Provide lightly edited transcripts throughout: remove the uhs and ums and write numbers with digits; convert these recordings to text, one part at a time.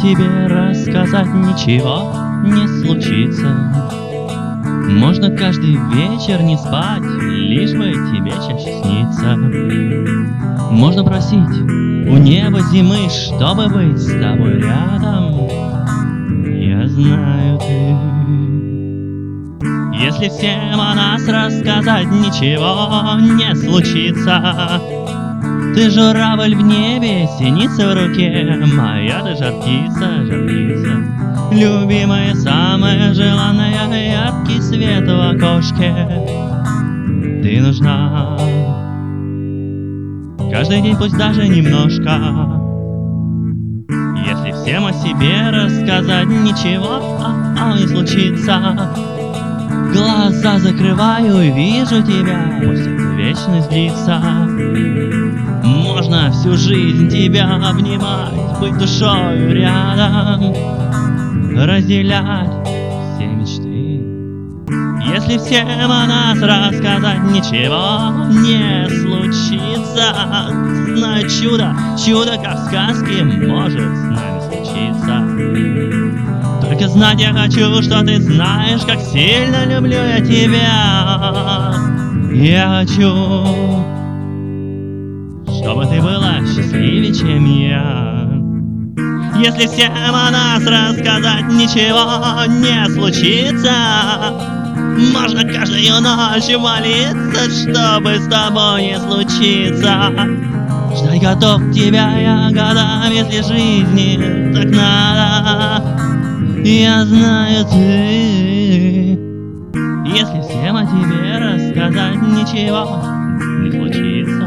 тебе рассказать, ничего не случится. Можно каждый вечер не спать, лишь бы тебе чаще снится. Можно просить у неба зимы, чтобы быть с тобой рядом. Я знаю, ты. Если всем о нас рассказать, ничего не случится. Ты журавль в небе, синица в руке, моя ты жар птица, жар птица. Любимая, самая желанная, яркий свет в окошке. Ты нужна каждый день, пусть даже немножко. Если всем о себе рассказать, ничего не случится. Глаза закрываю и вижу тебя, пусть эта вечность длится. Можно всю жизнь тебя обнимать, быть душою рядом, разделять все мечты. Если всем о нас рассказать, ничего не случится. Знаю, чудо, чудо, как в сказке, может с нами случиться. Только знать я хочу, что ты знаешь, как сильно люблю я тебя. Я хочу, чтобы ты была счастливее, чем я. Если всем о нас рассказать, ничего не случится. Можно каждую ночь молиться, чтобы с тобой не случиться. Ждать готов тебя я годами, если жизни так надо. Я знаю, ты. Если всем о тебе рассказать, ничего не случится.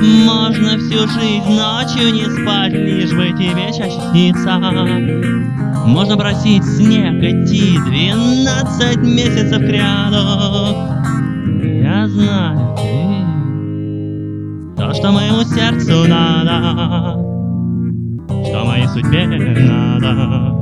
Можно всю жизнь ночью не спать, лишь бы тебе чаще снится. Можно просить снег идти 12 месяцев кряду. Я знаю, ты то, что моему сердцу надо, что моей судьбе надо.